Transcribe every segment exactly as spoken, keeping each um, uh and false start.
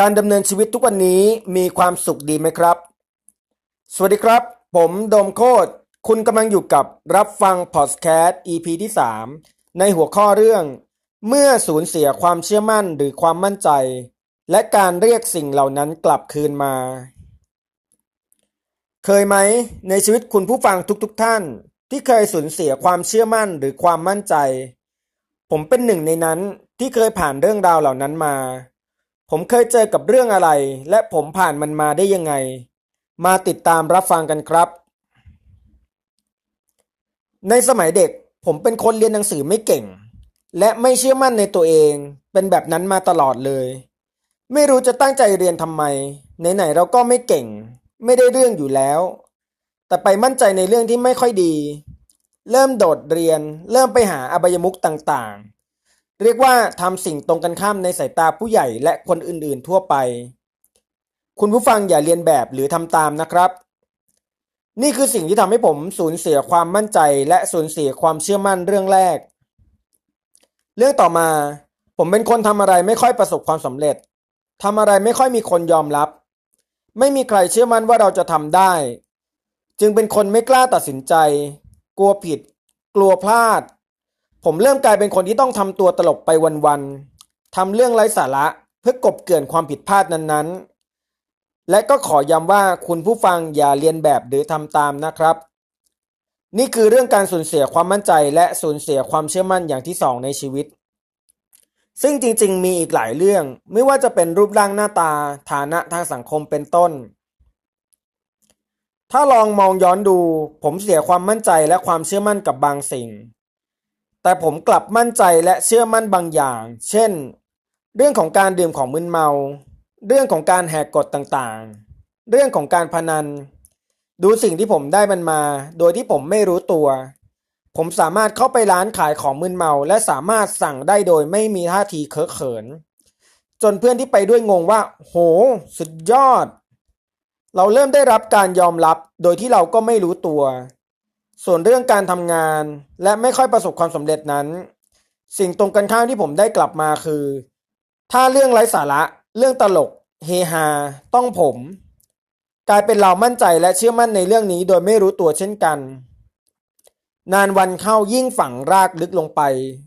การดำเนินชีวิตทุกวันนี้มีความสุขดีไหมครับสวัสดีครับผมโดมโคตรคุณกำลังอยู่กับรับฟังพอดแคสต์ อี พี ที่สามในหัวข้อเรื่องเมื่อสูญเสียความเชื่อมั่นหรือความมั่นใจและการเรียกสิ่งเหล่านั้นกลับคืนมาเคยไหมในชีวิตคุณผู้ฟังทุกๆท่านที่เคยสูญเสียความเชื่อมั่นหรือความมั่นใจผมเป็นหนึ่งในนั้นที่เคยผ่านเรื่องราวเหล่านั้นมาผมเคยเจอกับเรื่องอะไรและผมผ่านมันมาได้ยังไงมาติดตามรับฟังกันครับในสมัยเด็กผมเป็นคนเรียนหนังสือไม่เก่งและไม่เชื่อมั่นในตัวเองเป็นแบบนั้นมาตลอดเลยไม่รู้จะตั้งใจเรียนทำไมไหนๆเราก็ไม่เก่งไม่ได้เรื่องอยู่แล้วแต่ไปมั่นใจในเรื่องที่ไม่ค่อยดีเริ่มโดดเรียนเริ่มไปหาอบายมุขต่างๆเรียกว่าทำสิ่งตรงกันข้ามในสายตาผู้ใหญ่และคนอื่นๆทั่วไปคุณผู้ฟังอย่าเรียนแบบหรือทำตามนะครับนี่คือสิ่งที่ทำให้ผมสูญเสียความมั่นใจและสูญเสียความเชื่อมั่นเรื่องแรกเรื่องต่อมาผมเป็นคนทำอะไรไม่ค่อยประสบความสำเร็จทำอะไรไม่ค่อยมีคนยอมรับไม่มีใครเชื่อมั่นว่าเราจะทำได้จึงเป็นคนไม่กล้าตัดสินใจกลัวผิดกลัวพลาดผมเริ่มกลายเป็นคนที่ต้องทำตัวตลกไปวันๆทำเรื่องไร้สาระเพื่อกบเกลื่อนความผิดพลาดนั้นๆและก็ขอย้ำว่าคุณผู้ฟังอย่าเรียนแบบหรือทำตามนะครับนี่คือเรื่องการสูญเสียความมั่นใจและสูญเสียความเชื่อมั่นอย่างที่สองในชีวิตซึ่งจริงๆมีอีกหลายเรื่องไม่ว่าจะเป็นรูปร่างหน้าตาฐานะทางสังคมเป็นต้นถ้าลองมองย้อนดูผมเสียความมั่นใจและความเชื่อมั่นกับบางสิ่งแต่ผมกลับมั่นใจและเชื่อมั่นบางอย่างเช่นเรื่องของการดื่มของมึนเมาเรื่องของการแหกกฎต่างๆเรื่องของการพนันดูสิ่งที่ผมได้มันมาโดยที่ผมไม่รู้ตัวผมสามารถเข้าไปร้านขายของมึนเมาและสามารถสั่งได้โดยไม่มีท่าทีเคอะเขินจนเพื่อนที่ไปด้วยงงว่าโหสุดยอดเราเริ่มได้รับการยอมรับโดยที่เราก็ไม่รู้ตัวส่วนเรื่องการทำงานและไม่ค่อยประสบความสำเร็จนั้นสิ่งตรงกันข้ามที่ผมได้กลับมาคือถ้าเรื่องไร้สาระเรื่องตลกเฮฮาต้องผมกลายเป็นเรามั่นใจและเชื่อมั่นในเรื่องนี้โดยไม่รู้ตัวเช่นกันนานวันเข้ายิ่งฝังรากลึกลงไป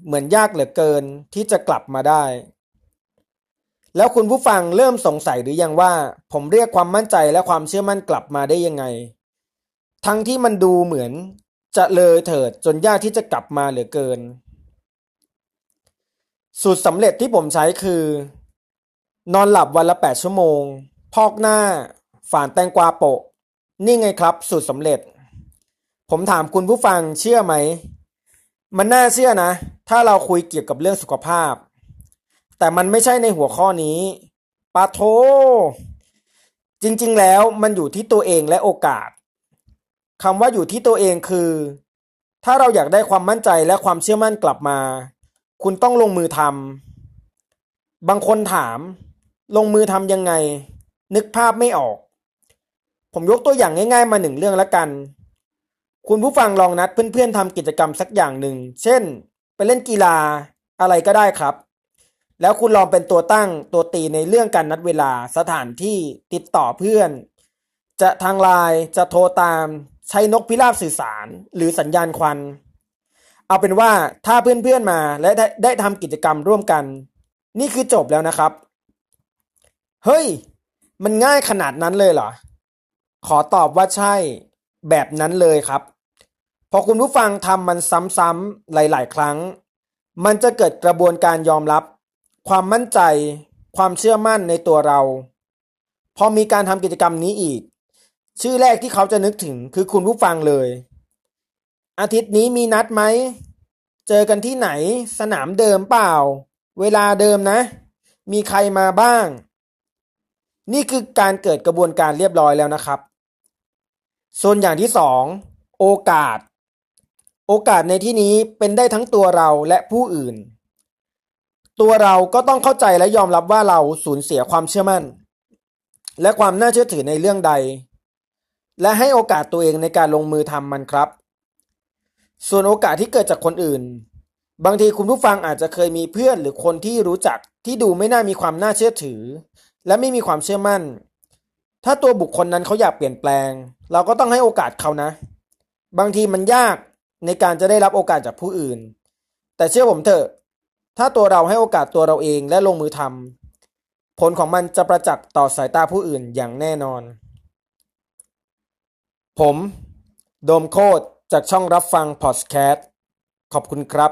เหมือนยากเหลือเกินที่จะกลับมาได้แล้วคุณผู้ฟังเริ่มสงสัยหรือยังว่าผมเรียกความมั่นใจและความเชื่อมั่นกลับมาได้ยังไงทั้งที่มันดูเหมือนจะเลยเถิดจนยากที่จะกลับมาเหลือเกินสูตรสำเร็จที่ผมใช้คือนอนหลับวันละแปดชั่วโมงพอกหน้าฝานแตงกวาโปะนี่ไงครับสูตรสำเร็จผมถามคุณผู้ฟังเชื่อไหมมันน่าเชื่อนะถ้าเราคุยเกี่ยวกับเรื่องสุขภาพแต่มันไม่ใช่ในหัวข้อนี้ปาโทจริงๆแล้วมันอยู่ที่ตัวเองและโอกาสคำว่าอยู่ที่ตัวเองคือถ้าเราอยากได้ความมั่นใจและความเชื่อมั่นกลับมาคุณต้องลงมือทำบางคนถามลงมือทำยังไงนึกภาพไม่ออกผมยกตัวอย่างง่ายๆมาหนึ่งเรื่องละกันคุณผู้ฟังลองนัดเพื่อนๆทำกิจกรรมสักอย่างหนึ่งเช่นไปเล่นกีฬาอะไรก็ได้ครับแล้วคุณลองเป็นตัวตั้งตัวตีในเรื่องการนัดเวลาสถานที่ติดต่อเพื่อนจะทางไลน์จะโทรตามใช้นกพิราบสื่อสารหรือสัญญาณควันเอาเป็นว่าถ้าเพื่อนๆมาและได้ได้ทำกิจกรรมร่วมกันนี่คือจบแล้วนะครับเฮ้ยมันง่ายขนาดนั้นเลยเหรอขอตอบว่าใช่แบบนั้นเลยครับพอคุณผู้ฟังทำมันซ้ำๆหลายๆครั้งมันจะเกิดกระบวนการยอมรับความมั่นใจความเชื่อมั่นในตัวเราพอมีการทำกิจกรรมนี้อีกชื่อแรกที่เขาจะนึกถึงคือคุณผู้ฟังเลยอาทิตย์นี้มีนัดไหมเจอกันที่ไหนสนามเดิมเปล่าเวลาเดิมนะมีใครมาบ้างนี่คือการเกิดกระบวนการเรียบร้อยแล้วนะครับส่วนอย่างที่สองโอกาสโอกาสในที่นี้เป็นได้ทั้งตัวเราและผู้อื่นตัวเราก็ต้องเข้าใจและยอมรับว่าเราสูญเสียความเชื่อมั่นและความน่าเชื่อถือในเรื่องใดและให้โอกาสตัวเองในการลงมือทำมันครับส่วนโอกาสที่เกิดจากคนอื่นบางทีคุณผู้ฟังอาจจะเคยมีเพื่อนหรือคนที่รู้จักที่ดูไม่น่ามีความน่าเชื่อถือ และไม่มีความเชื่อมั่นถ้าตัวบุคคลนั้นเขาอยากเปลี่ยนแปลงเราก็ต้องให้โอกาสเขานะบางทีมันยากในการจะได้รับโอกาสจากผู้อื่นแต่เชื่อผมเถอะถ้าตัวเราให้โอกาสตัวเราเองและลงมือทำผลของมันจะประจักษ์ต่อสายตาผู้อื่นอย่างแน่นอนผมโดมโคตรจากช่องรับฟังพอดแคสต์ขอบคุณครับ